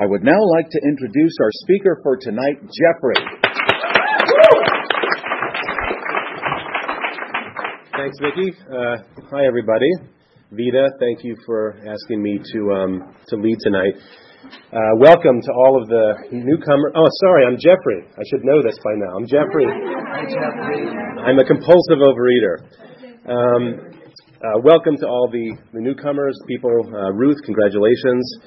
I would now like to introduce our speaker for tonight, Jeffrey. Thanks, Vicki. Hi, everybody. Vita, thank you for asking me to lead tonight. Welcome to all of the newcomers. Oh, sorry, I'm Jeffrey. I should know this by now. I'm Jeffrey. Hi, Jeffrey. I'm a compulsive overeater. Welcome to all the newcomers, people. Ruth, congratulations.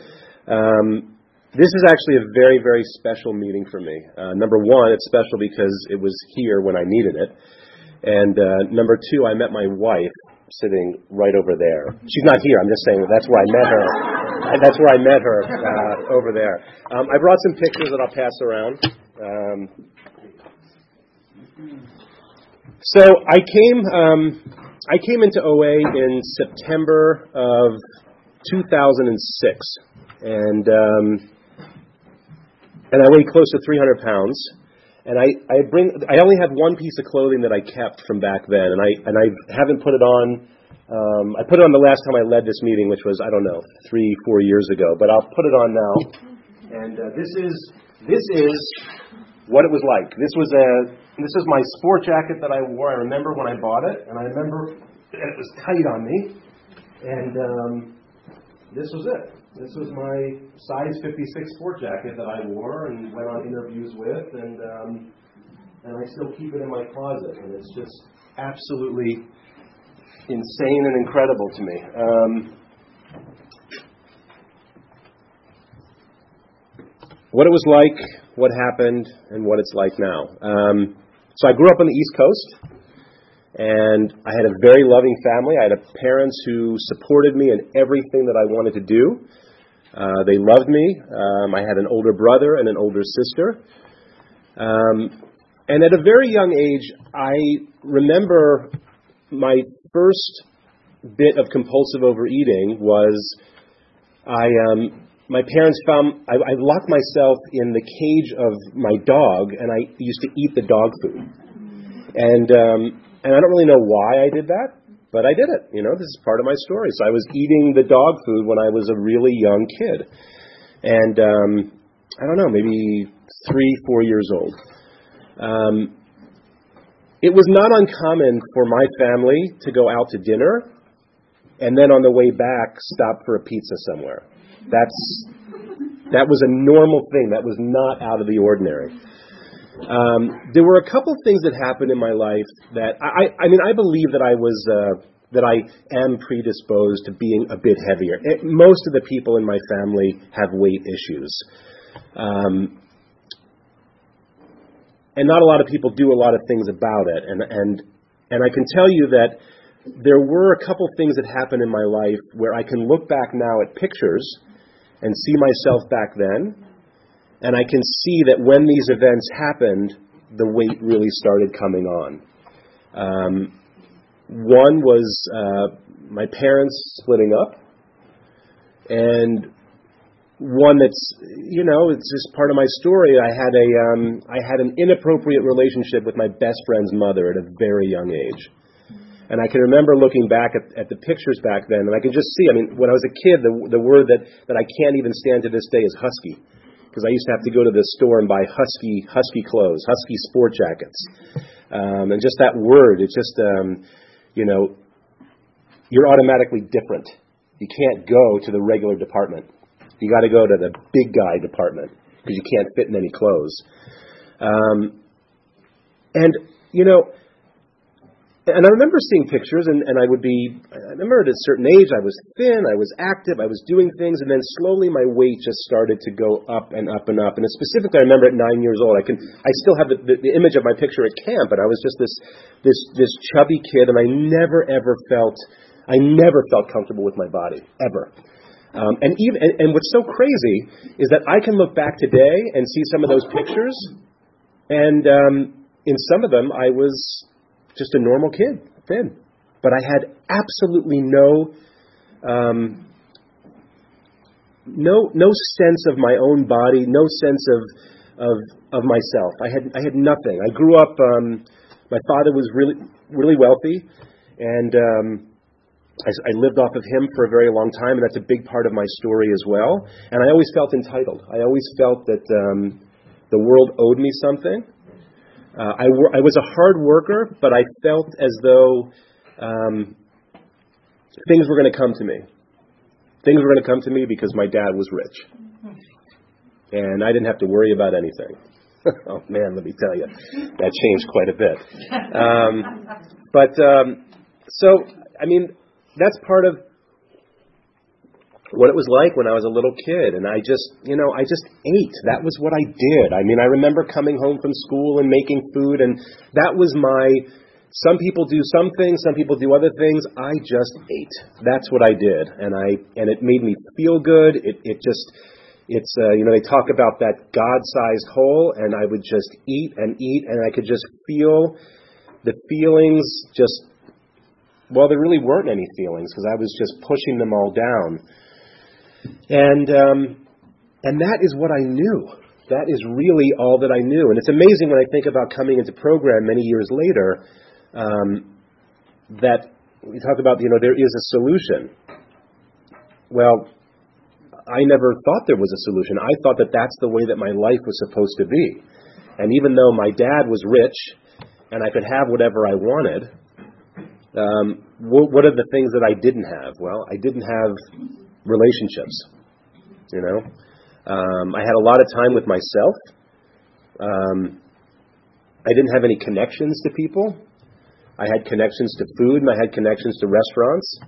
This is actually a very, very special meeting for me. Number one, it's special because it was here when I needed it. And number two, I met my wife sitting right over there. She's not here. I'm just saying that's where I met her. That's where I met her, over there. I brought some pictures that I'll pass around. So I came into OA in September of 2006. And I weighed close to 300 pounds, and I only had one piece of clothing that I kept from back then, and I haven't put it on. I put it on the last time I led this meeting, which was, I don't know, 3-4 years ago, but I'll put it on now. And this is what it was like. This is my sport jacket that I wore. I remember when I bought it, and I remember it was tight on me, and this was it. This was my size 56 sport jacket that I wore and went on interviews with, and I still keep it in my closet, and it's just absolutely insane and incredible to me. What it was like, what happened, and what it's like now. So I grew up on the East Coast. And I had a very loving family. I had parents who supported me in everything that I wanted to do. They loved me. I had an older brother and an older sister. And at a very young age, I remember my first bit of compulsive overeating was my parents found I locked myself in the cage of my dog, and I used to eat the dog food. And I don't really know why I did that, but I did it. You know, this is part of my story. So I was eating the dog food when I was a really young kid. And I don't know, maybe 3-4 years old. It was not uncommon for my family to go out to dinner and then on the way back stop for a pizza somewhere. That was a normal thing. That was not out of the ordinary. There were a couple things that happened in my life that I believe that I am predisposed to being a bit heavier. Most of the people in my family have weight issues. And not a lot of people do a lot of things about it. And I can tell you that there were a couple things that happened in my life where I can look back now at pictures and see myself back then. And I can see that when these events happened, the weight really started coming on. One was my parents splitting up. And one that's, you know, it's just part of my story. I had an inappropriate relationship with my best friend's mother at a very young age. And I can remember looking back at the pictures back then, and I can just see, I mean, when I was a kid, the word that I can't even stand to this day is husky. Because I used to have to go to the store and buy husky clothes, husky sport jackets. And just that word, it's just, you know, you're automatically different. You can't go to the regular department. You got to go to the big guy department because you can't fit in any clothes. And, you know, and I remember seeing pictures, I remember at a certain age, I was thin, I was active, I was doing things, and then slowly my weight just started to go up and up and up. And specifically, I remember at 9 years old, I still have the image of my picture at camp, and I was just this chubby kid, and I never felt comfortable with my body, ever. And what's so crazy is that I can look back today and see some of those pictures, and in some of them I was just a normal kid then, but I had absolutely no sense of my own body, no sense of myself. I had nothing. I grew up. My father was really wealthy, and I lived off of him for a very long time, and that's a big part of my story as well. And I always felt entitled. I always felt that the world owed me something. I was a hard worker, but I felt as though things were going to come to me. Things were going to come to me because my dad was rich, and I didn't have to worry about anything. Oh, man, let me tell you, that changed quite a bit. So, I mean, that's part of what it was like when I was a little kid, and I just ate. That was what I did. I mean, I remember coming home from school and making food, and that was my... Some people do some things, some people do other things. I just ate. That's what I did, and it made me feel good. It's they talk about that God-sized hole, and I would just eat, and I could just feel the feelings. Just, well, there really weren't any feelings because I was just pushing them all down, and that is what I knew. That is really all that I knew, and it's amazing when I think about coming into program many years later. That we talk about, there is a solution. Well, I never thought there was a solution. I thought that that's the way that my life was supposed to be. And even though my dad was rich and I could have whatever I wanted, what are the things that I didn't have? Well, I didn't have relationships. I had a lot of time with myself. I didn't have any connections to people. I had connections to food, and I had connections to restaurants.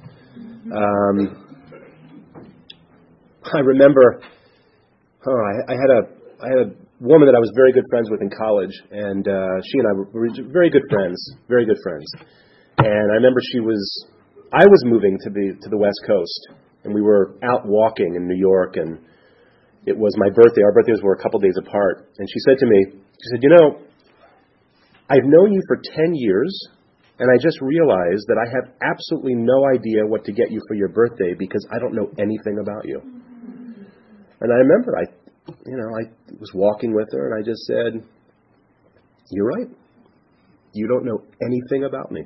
I remember, I had a woman that I was very good friends with in college, and she and I were very good friends. And I remember I was moving to the West Coast, and we were out walking in New York, and it was my birthday. Our birthdays were a couple days apart, and she said to me, I've known you for 10 years, and I just realized that I have absolutely no idea what to get you for your birthday because I don't know anything about you. And I remember I was walking with her, and I just said, "You're right. You don't know anything about me.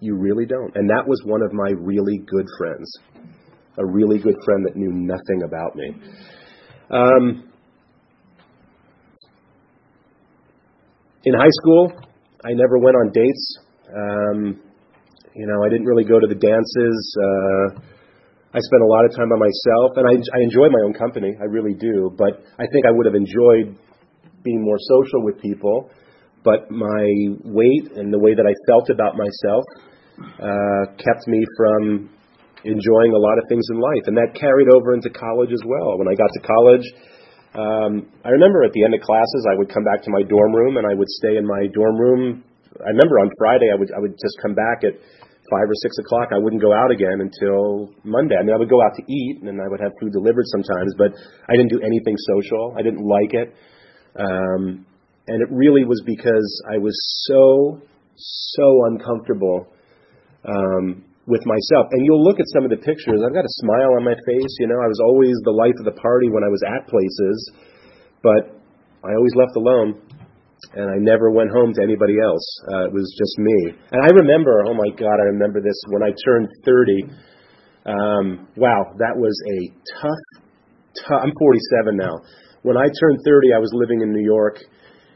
You really don't." And that was one of my really good friends, a really good friend that knew nothing about me. In high school, I never went on dates. I didn't really go to the dances. I spent a lot of time by myself, and I enjoy my own company. I really do. But I think I would have enjoyed being more social with people. But my weight and the way that I felt about myself kept me from enjoying a lot of things in life, and that carried over into college as well. When I got to college, I remember at the end of classes, I would come back to my dorm room, and I would stay in my dorm room. I remember on Friday, I would just come back at 5 or 6 o'clock. I wouldn't go out again until Monday. I mean, I would go out to eat, and I would have food delivered sometimes, but I didn't do anything social. I didn't like it. And it really was because I was so uncomfortable with myself. And you'll look at some of the pictures. I've got a smile on my face. I was always the life of the party when I was at places, but I always left alone, and I never went home to anybody else. It was just me. And I remember, oh my God, I remember this, when I turned 30. Wow, that was a tough, I'm 47 now. When I turned 30, I was living in New York,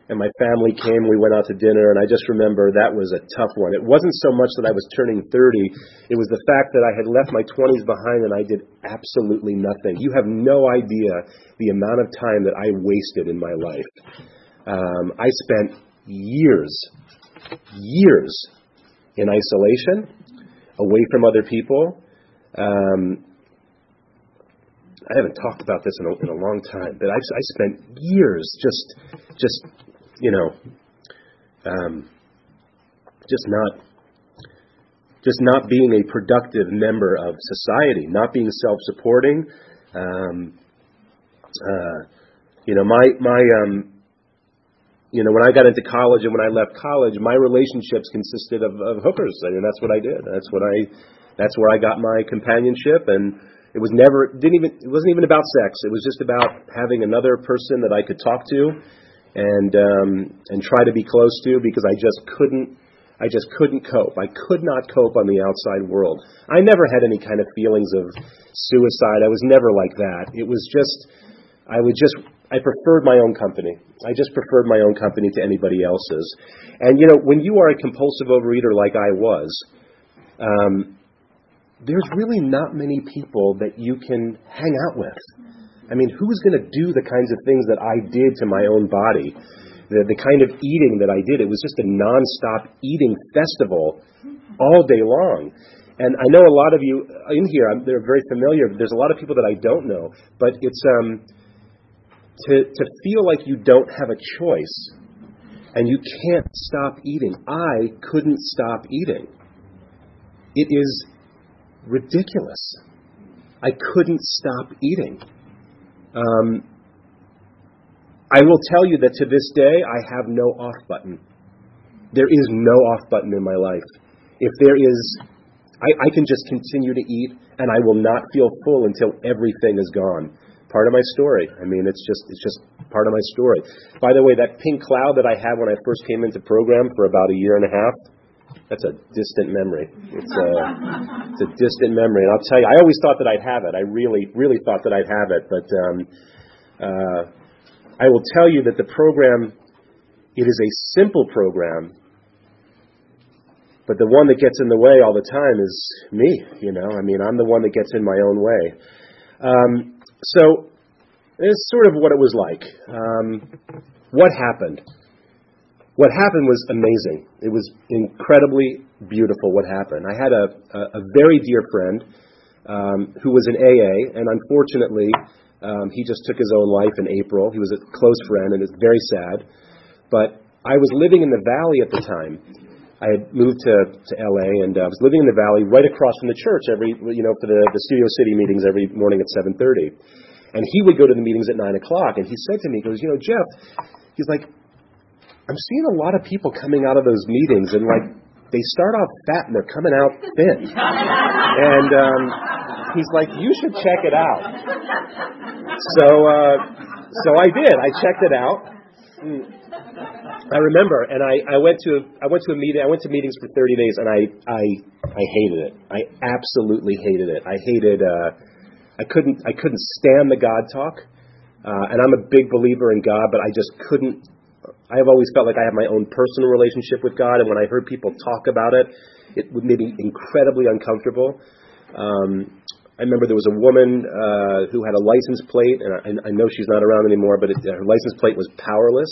and my family came, we went out to dinner, and I just remember that was a tough one. It wasn't so much that I was turning 30, it was the fact that I had left my 20s behind and I did absolutely nothing. You have no idea the amount of time that I wasted in my life. I spent years in isolation, away from other people. I haven't talked about this in a long time, but I spent years just not just not being a productive member of society, not being self-supporting. When I got into college and when I left college, my relationships consisted of hookers. I mean, that's what I did. That's where I got my companionship, and it wasn't even about sex. It was just about having another person that I could talk to and try to be close to, because I just couldn't cope. I could not cope on the outside world. I never had any kind of feelings of suicide. I was never like that. It was just, I preferred my own company. I just preferred my own company to anybody else's. And, when you are a compulsive overeater like I was, there's really not many people that you can hang out with. I mean, who's going to do the kinds of things that I did to my own body? The kind of eating that I did, it was just a nonstop eating festival all day long. And I know a lot of you in here, they're very familiar. But there's a lot of people that I don't know. But it's to feel like you don't have a choice and you can't stop eating. I couldn't stop eating. It is ridiculous. I couldn't stop eating. I will tell you that to this day, I have no off button. There is no off button in my life. If there is, I can just continue to eat, and I will not feel full until everything is gone. Part of my story. I mean, it's just part of my story. By the way, that pink cloud that I had when I first came into program for about a year and a half, that's a distant memory. It's a distant memory. And I'll tell you, I always thought that I'd have it. I really, really thought that I'd have it. But I will tell you that the program, it is a simple program. But the one that gets in the way all the time is me. I mean, I'm the one that gets in my own way. So it's sort of what it was like. What happened? What happened was amazing. It was incredibly beautiful what happened. I had a very dear friend who was in AA, and unfortunately, he just took his own life in April. He was a close friend, and it's very sad. But I was living in the Valley at the time. I had moved to LA, and I was living in the Valley right across from the church for the Studio City meetings every morning at 7:30. And he would go to the meetings at 9 o'clock, and he said to me, he goes, Jeff, he's like, I'm seeing a lot of people coming out of those meetings, and they start off fat and they're coming out thin. And he's like, you should check it out. So I did. I checked it out. I remember, and I went to meetings for 30 days, and I hated it. I absolutely hated it. I couldn't stand the God talk, and I'm a big believer in God, but I just couldn't. I have always felt like I have my own personal relationship with God, and when I heard people talk about it, it would make me incredibly uncomfortable. I remember there was a woman who had a license plate, and I know she's not around anymore, but her license plate was powerless,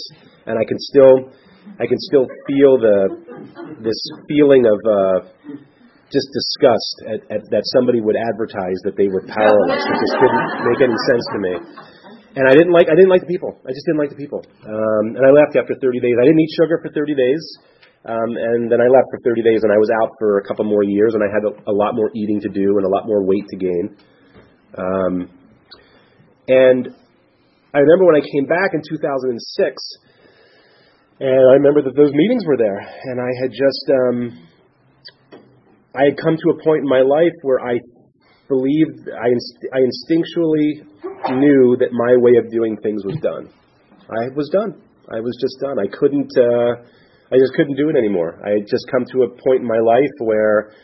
and I can still feel this feeling of just disgust at that somebody would advertise that they were powerless. It just didn't make any sense to me. And I didn't like the people. I just didn't like the people. And I left after 30 days. I didn't eat sugar for 30 days. And then I left for 30 days, and I was out for a couple more years, and I had a lot more eating to do and a lot more weight to gain. And I remember when I came back in 2006, and I remember that those meetings were there. And I had just, I had come to a point in my life where I believed, I instinctually knew that my way of doing things was done. I was done. I was just done. I just couldn't do it anymore. I had just come to a point in my life where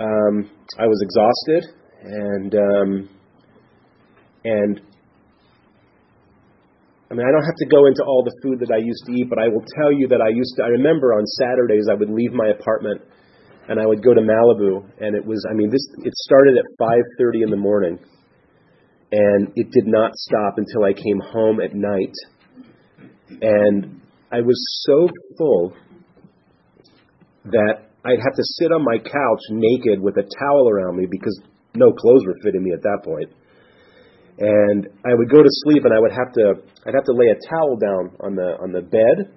I was exhausted, and I mean, I don't have to go into all the food that I used to eat, but I will tell you that I remember on Saturdays I would leave my apartment and I would go to Malibu, and it started at 5:30 in the morning. And it did not stop until I came home at night. And I was so full that I'd have to sit on my couch naked with a towel around me because no clothes were fitting me at that point. And I would go to sleep, and I'd have to lay a towel down on the bed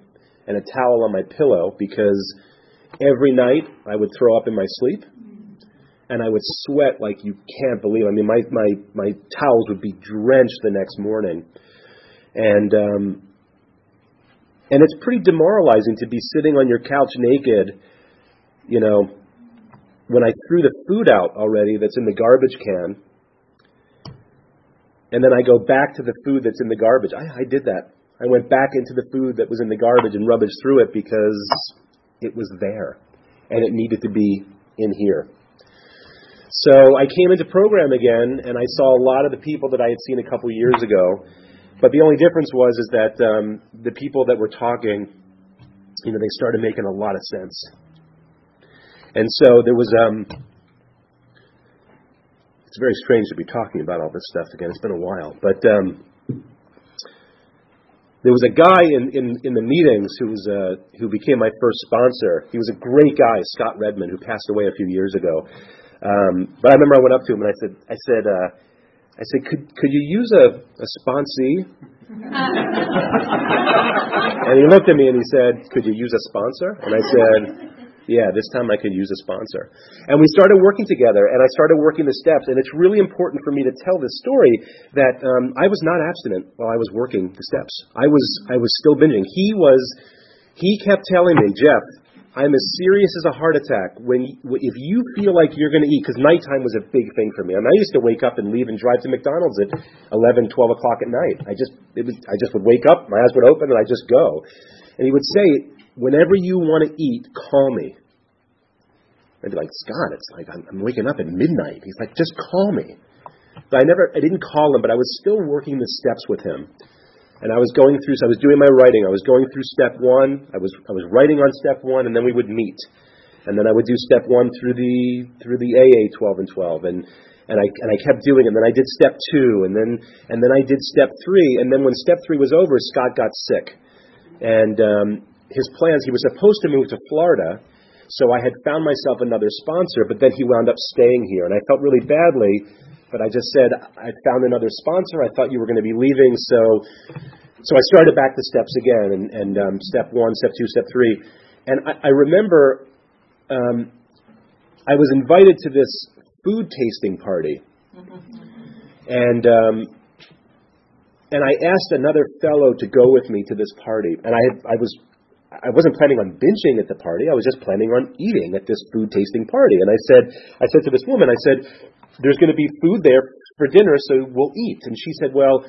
and a towel on my pillow because Every night, I would throw up in my sleep, and I would sweat like you can't believe. I mean, my towels would be drenched the next morning, and it's pretty demoralizing to be sitting on your couch naked, you know, when I threw the food out already that's in the garbage can, and then I go back to the food that's in the garbage. I did that. I went back into the food that was in the garbage and rubbage through it because it was there, and it needed to be in here. So I came into program again, and I saw a lot of the people that I had seen a couple years ago. But the only difference was is that the people that were talking, you know, they started making a lot of sense. And so there was, it's very strange to be talking about all this stuff again. It's been a while. But there was a guy in the meetings who became my first sponsor. He was a great guy, Scott Redmond, who passed away a few years ago. But I remember I went up to him and I said, could you use a sponsee? And he looked at me and he said, could you use a sponsor? And I said, yeah, this time I could use a sponsor. And we started working together, and I started working the steps. And it's really important for me to tell this story that I was not abstinent while I was working the steps. I was still binging. He kept telling me, Jeff, I'm as serious as a heart attack if you feel like you're going to eat, because nighttime was a big thing for me. I mean, I used to wake up and leave and drive to McDonald's at 11, 12 o'clock at night. I just would wake up, my eyes would open, and I'd just go. And he would say, whenever you want to eat, call me. I'd be like, Scott, it's like I'm waking up at midnight. He's like, just call me. But I didn't call him, but I was still working the steps with him. And I was going through, so I was doing my writing. I was going through step one. I was writing on step one, and then we would meet. And then I would do step one through the AA 12 and 12. And I kept doing it. And then I did step two, and then I did step three. And then when step three was over, Scott got sick. And his plans, he was supposed to move to Florida. So I had found myself another sponsor, but then he wound up staying here. And I felt really badly. But I just said, I found another sponsor. I thought you were going to be leaving. So I started back the steps again, and step one, step two, step three. And I remember I was invited to this food tasting party. And I asked another fellow to go with me to this party. And I wasn't planning on binging at the party. I was just planning on eating at this food tasting party. And I said to this woman, I said, there's going to be food there for dinner, so we'll eat. And she said, well,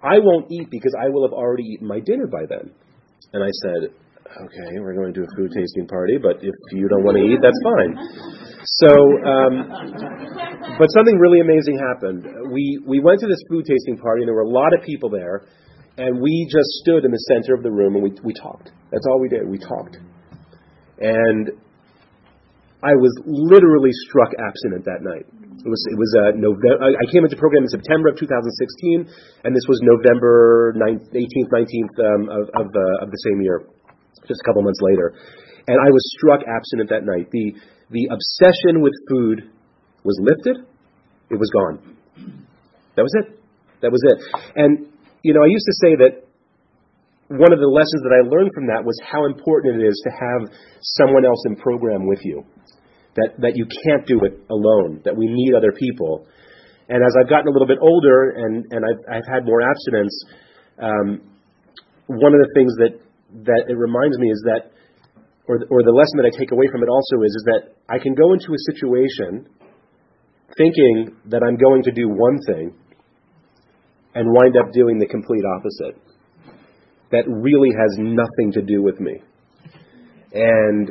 I won't eat because I will have already eaten my dinner by then. And I said, okay, we're going to a food tasting party, but if you don't want to eat, that's fine. So, but something really amazing happened. We went to this food tasting party, and there were a lot of people there. And we just stood in the center of the room, and we talked. That's all we did. We talked. And I was literally struck abstinent that night. It was November. I came into program in September of 2016, and this was November 18th, 19th of the same year, just a couple months later. And I was struck abstinent that night. The obsession with food was lifted. It was gone. That was it. That was it. And you know, I used to say that one of the lessons that I learned from that was how important it is to have someone else in program with you, that you can't do it alone, that we need other people. And as I've gotten a little bit older and I've had more abstinence, one of the things that it reminds me is that, or the lesson that I take away from it also is that I can go into a situation thinking that I'm going to do one thing and wind up doing the complete opposite. That really has nothing to do with me. And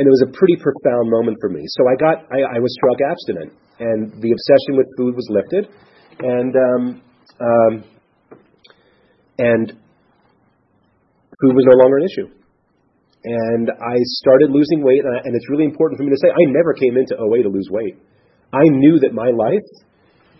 it was a pretty profound moment for me. So I was struck abstinent, and the obsession with food was lifted, and food was no longer an issue. And I started losing weight, and it's really important for me to say, I never came into OA to lose weight. I knew that my life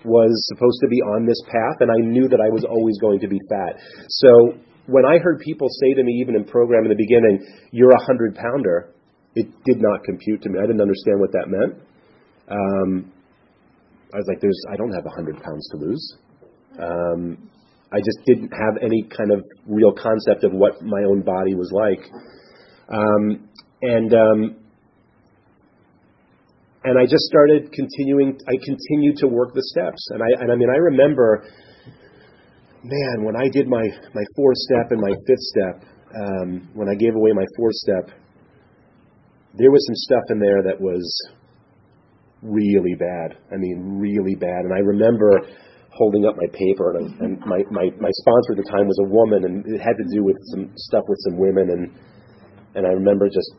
was supposed to be on this path, and I knew that I was always going to be fat. So when I heard people say to me, even in program in the beginning, you're a 100-pounder, it did not compute to me. I didn't understand what that meant. I was like, I don't have 100 pounds to lose. I just didn't have any kind of real concept of what my own body was like. And I just started continuing. I continued to work the steps. And I mean, I remember, man, when I did my fourth step and my fifth step, when I gave away my fourth step, there was some stuff in there that was really bad. I mean, really bad. And I remember holding up my paper, and my sponsor at the time was a woman, and it had to do with some stuff with some women. And I remember just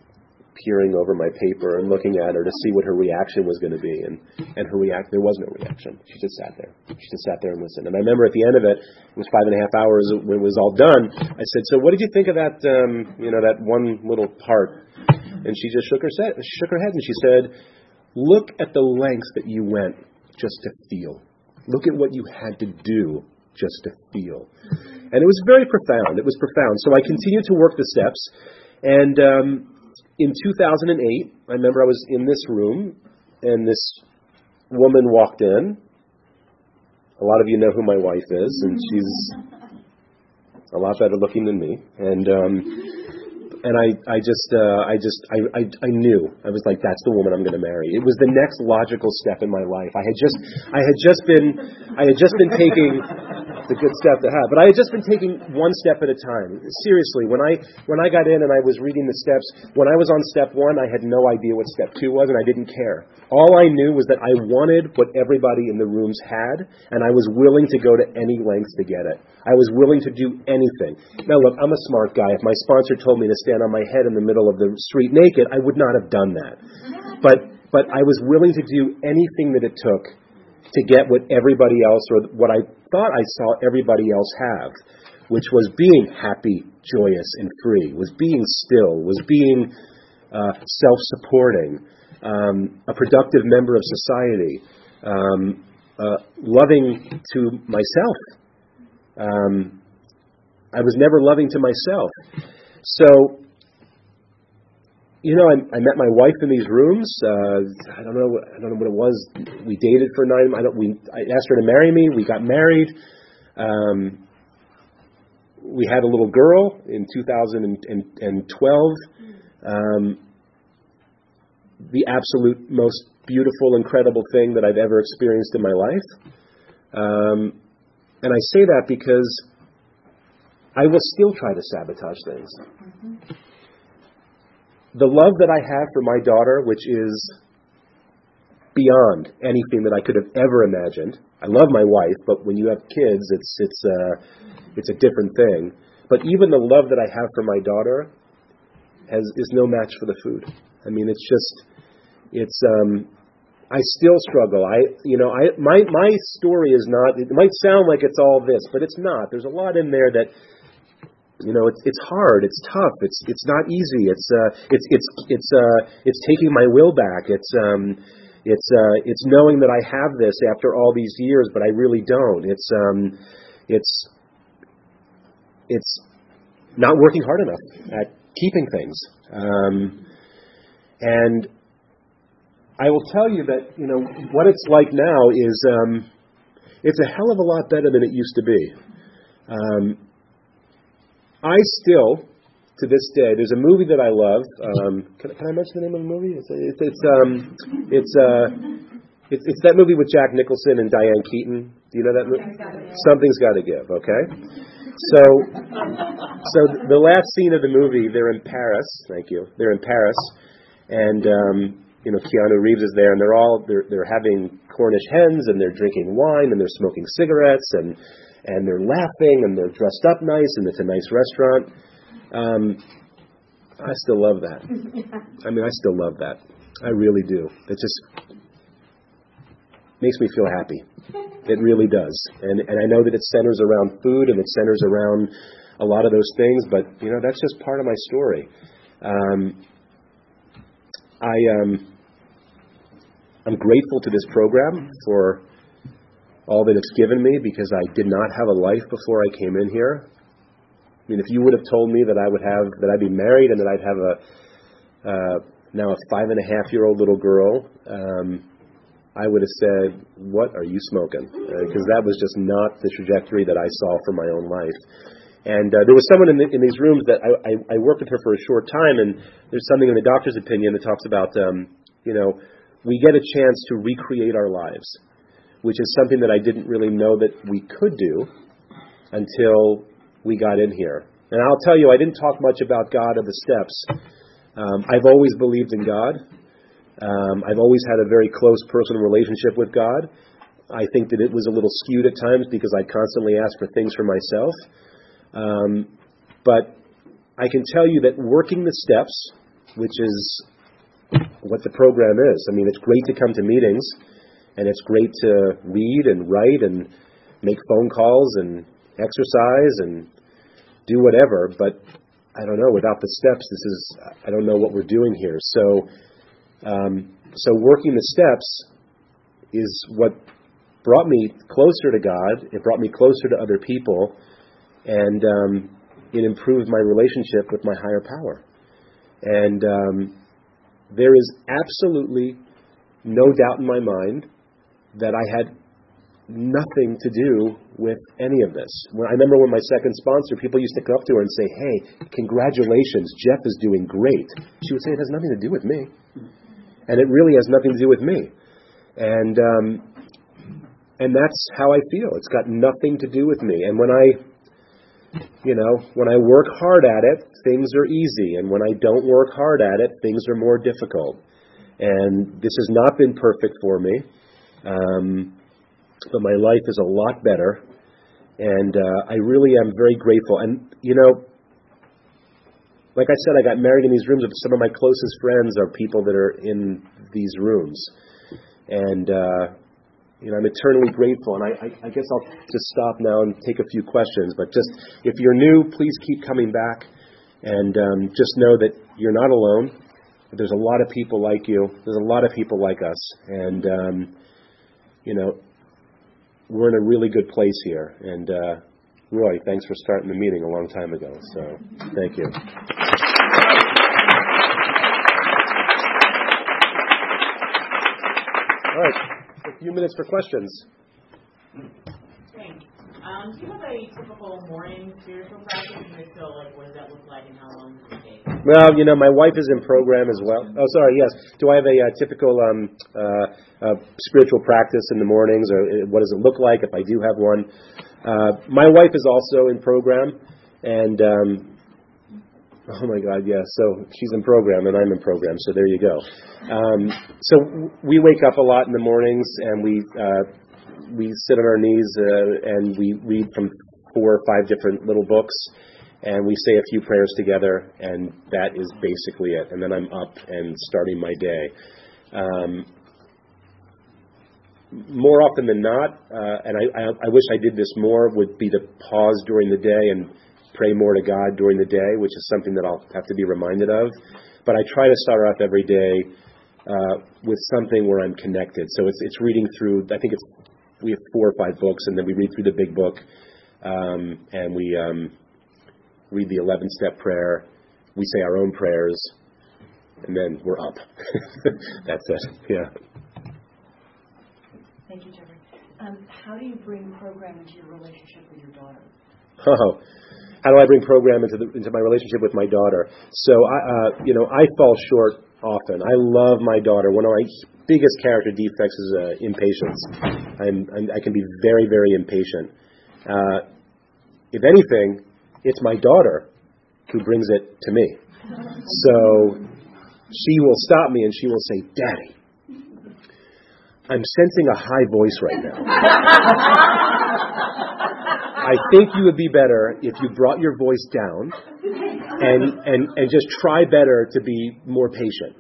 peering over my paper and looking at her to see what her reaction was going to be. And there was no reaction. She just sat there. She just sat there and listened. And I remember at the end of it, it was 5.5 hours when it was all done, I said, "So what did you think of that, that one little part?" And she just shook her head, and she said, "Look at the lengths that you went just to feel. Look at what you had to do just to feel." And it was very profound. It was profound. So I continued to work the steps. And in 2008, I remember I was in this room, and this woman walked in. A lot of you know who my wife is, and she's a lot better looking than me. And I knew. I was like, that's the woman I'm going to marry. It was the next logical step in my life. I had just been taking the good step to have, but I had just been taking one step at a time. Seriously, when I got in and I was reading the steps, when I was on step one, I had no idea what step two was, and I didn't care. All I knew was that I wanted what everybody in the rooms had, and I was willing to go to any lengths to get it. I was willing to do anything. Now look, I'm a smart guy. If my sponsor told me to stand on my head in the middle of the street naked, I would not have done that. But I was willing to do anything that it took to get what everybody else, or what I thought I saw everybody else have, which was being happy, joyous, and free, was being still, was being self-supporting, a productive member of society, loving to myself. I was never loving to myself. So, I met my wife in these rooms. I don't know what it was. We dated for 9 months. I asked her to marry me. We got married. We had a little girl in 2012. The absolute most beautiful, incredible thing that I've ever experienced in my life. And I say that because I will still try to sabotage things. Mm-hmm. The love that I have for my daughter, which is beyond anything that I could have ever imagined. I love my wife, but when you have kids, it's a different thing. But even the love that I have for my daughter is no match for the food. I mean, I still struggle. My story is not. It might sound like it's all this, but it's not. There's a lot in there that. It's hard. It's tough. It's not easy. It's taking my will back. It's knowing that I have this after all these years, but I really don't. It's not working hard enough at keeping things. And I will tell you that what it's like now is it's a hell of a lot better than it used to be. I still, to this day, there's a movie that I love. Can I mention the name of the movie? It's that movie with Jack Nicholson and Diane Keaton. Do you know that movie? Something's Got to Give. Okay. So the last scene of the movie, they're in Paris. Thank you. They're in Paris, and Keanu Reeves is there, and they're having Cornish hens, and they're drinking wine, and they're smoking cigarettes, and they're laughing, and they're dressed up nice, and it's a nice restaurant. I still love that. I still love that. I really do. It just makes me feel happy. It really does. And I know that it centers around food, and it centers around a lot of those things, but, that's just part of my story. I'm grateful to this program for all that it's given me, because I did not have a life before I came in here. I mean, if you would have told me that I'd be married and that I'd have now a 5.5-year-old little girl, I would have said, "What are you smoking?" Because that was just not the trajectory that I saw for my own life. And there was someone in these rooms that I worked with her for a short time, and there's something in the doctor's opinion that talks about, we get a chance to recreate our lives, which is something that I didn't really know that we could do until we got in here. And I'll tell you, I didn't talk much about God or the steps. I've always believed in God. I've always had a very close personal relationship with God. I think that it was a little skewed at times because I constantly asked for things for myself. But I can tell you that working the steps, which is what the program is. I mean, it's great to come to meetings, and it's great to read and write and make phone calls and exercise and do whatever. But I don't know, without the steps, I don't know what we're doing here. So working the steps is what brought me closer to God. It brought me closer to other people. And it improved my relationship with my higher power. And there is absolutely no doubt in my mind that I had nothing to do with any of this. I remember when my second sponsor, people used to come up to her and say, "Hey, congratulations, Jeff is doing great." She would say, "It has nothing to do with me." And it really has nothing to do with me. And that's how I feel. It's got nothing to do with me. And when I work hard at it, things are easy. And when I don't work hard at it, things are more difficult. And this has not been perfect for me. But my life is a lot better. And I really am very grateful. And, like I said, I got married in these rooms. Some of my closest friends are people that are in these rooms. And, I'm eternally grateful, and I guess I'll just stop now and take a few questions. But just, if you're new, please keep coming back, and just know that you're not alone. There's a lot of people like you. There's a lot of people like us, and we're in a really good place here. And Roy, thanks for starting the meeting a long time ago. So thank you. All right. A few minutes for questions. Thanks. Do you have a typical morning spiritual practice? And if so, what does that look like, and how long does it take? Well, my wife is in program as well. Oh, sorry, yes. Do I have a typical spiritual practice in the mornings, or what does it look like if I do have one? My wife is also in program, and oh my God, yeah. So she's in program and I'm in program. So there you go. So we wake up a lot in the mornings, and we sit on our knees and we read from 4 or 5 different little books, and we say a few prayers together, and that is basically it. And then I'm up and starting my day. More often than not, and I wish I did this more, would be to pause during the day and pray more to God during the day, which is something that I'll have to be reminded of. But I try to start off every day with something where I'm connected. So it's reading through, I think we have 4 or 5 books, and then we read through the big book, and we read the 11-step prayer. We say our own prayers, and then we're up. That's it, yeah. Thank you, Jeffrey. How do you bring program into your relationship with your daughter? Oh, how do I bring program into my relationship with my daughter? So, I fall short often. I love my daughter. One of my biggest character defects is impatience. I can be very, very impatient. If anything, it's my daughter who brings it to me. So she will stop me and she will say, "Daddy, I'm sensing a high voice right now. I think you would be better if you brought your voice down and just try better to be more patient."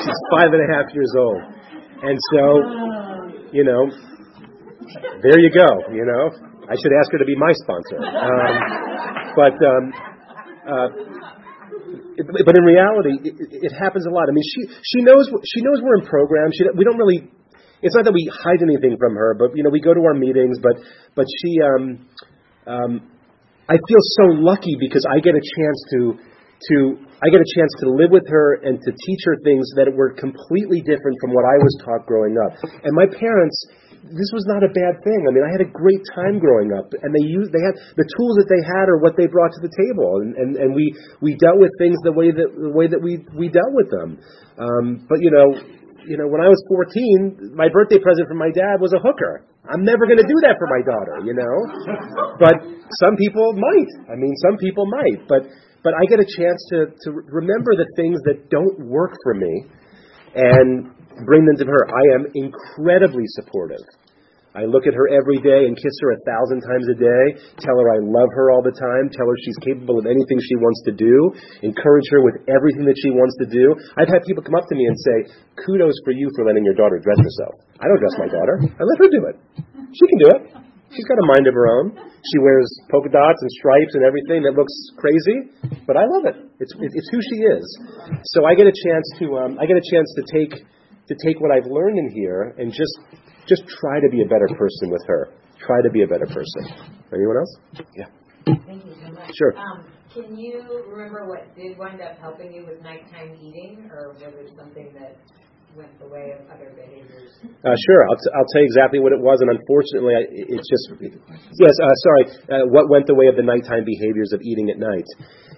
She's 5.5 years old. And so, there you go, I should ask her to be my sponsor. But in reality, it happens a lot. I mean, she knows we're in program. We don't really... It's not that we hide anything from her, but we go to our meetings. But she, I feel so lucky because I get a chance to live with her and to teach her things that were completely different from what I was taught growing up. And my parents this was not a bad thing. I mean, I had a great time growing up, and they had the tools that they had are what they brought to the table, and we dealt with things the way that we dealt with them. But you know, when I was 14, my birthday present from my dad was a hooker. I'm never going to do that for my daughter, you know. But some people might. I mean, some people might. But I get a chance to remember the things that don't work for me, and bring them to her. I am incredibly supportive. I look at her every day and kiss her 1,000 times a day, tell her I love her all the time, tell her she's capable of anything she wants to do, encourage her with everything that she wants to do. I've had people come up to me and say, kudos for you for letting your daughter dress herself. I don't dress my daughter. I let her do it. She can do it. She's got a mind of her own. She wears polka dots and stripes and everything that looks crazy, but I love it. It's who she is. So I get a chance to take what I've learned in here and just try to be a better person with her. Try to be a better person. Anyone else? Yeah. Thank you so much. Sure. Can you remember what did wind up helping you with nighttime eating, or was it something that went the way of other behaviors? Sure. I'll tell you exactly what it was, and unfortunately, it's just... Yes, sorry. What went the way of the nighttime behaviors of eating at night?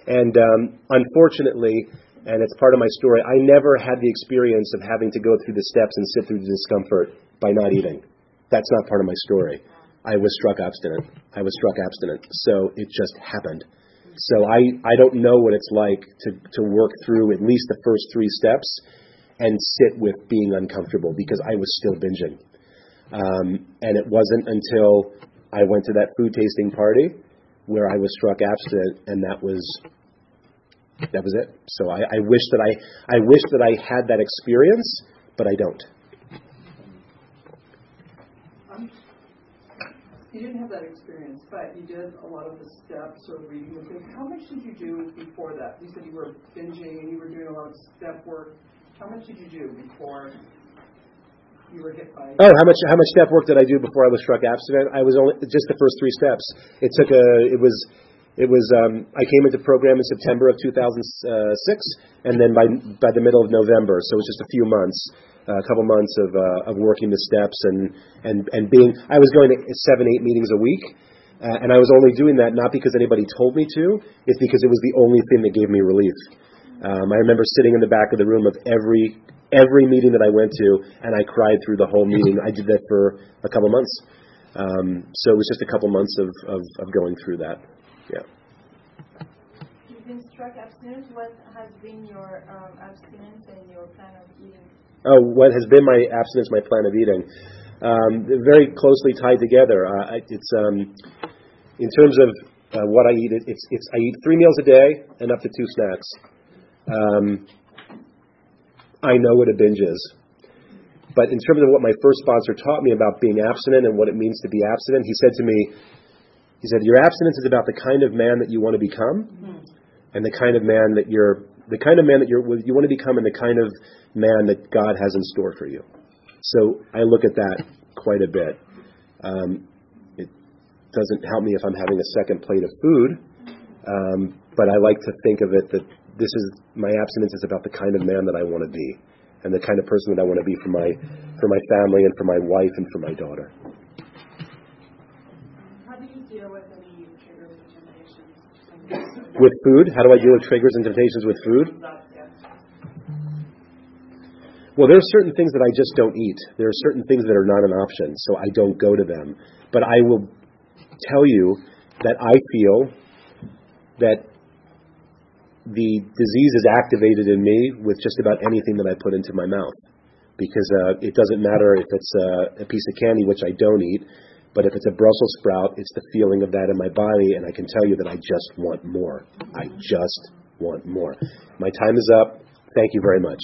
And unfortunately... And it's part of my story. I never had the experience of having to go through the steps and sit through the discomfort by not eating. That's not part of my story. I was struck abstinent. So it just happened. So I don't know what it's like to work through at least the first three steps and sit with being uncomfortable, because I was still binging. And it wasn't until I went to that food tasting party where I was struck abstinent, and that was it. So I wish that I had that experience, but I don't. You didn't have that experience, but you did a lot of the steps or reading the things. How much did you do before that? You said you were binging and you were doing a lot of step work. How much did you do before you were hit by? Oh, how much step work did I do before I was struck abstinent? I was only just the first three steps. I came into the program in September of 2006, and then by the middle of November, so it was just a few months, a couple months of working the steps and being. I was going to 7-8 meetings a week, and I was only doing that not because anybody told me to. It's because it was the only thing that gave me relief. I remember sitting in the back of the room of every meeting that I went to, and I cried through the whole meeting. I did that for a couple months, so it was just a couple months of going through that. Yeah. You've been struck abstinent. What has been your abstinence and your plan of eating? Oh, what has been my abstinence, my plan of eating? Very closely tied together. It's in terms of what I eat. It's I eat 3 meals a day and up to 2 snacks. I know what a binge is. But in terms of what my first sponsor taught me about being abstinent and what it means to be abstinent, he said to me, he said, your abstinence is about the kind of man that you want to become, and you want to become, and the kind of man that God has in store for you. So I look at that quite a bit. It doesn't help me if I'm having a second plate of food, but I like to think of it that this is my abstinence is about the kind of man that I want to be, and the kind of person that I want to be for my family and for my wife and for my daughter. With food? How do I deal with triggers and temptations with food? Well, there are certain things that I just don't eat. There are certain things that are not an option, so I don't go to them. But I will tell you that I feel that the disease is activated in me with just about anything that I put into my mouth. Because it doesn't matter if it's a piece of candy, which I don't eat. But if it's a Brussels sprout, it's the feeling of that in my body, and I can tell you that I just want more. I just want more. My time is up. Thank you very much.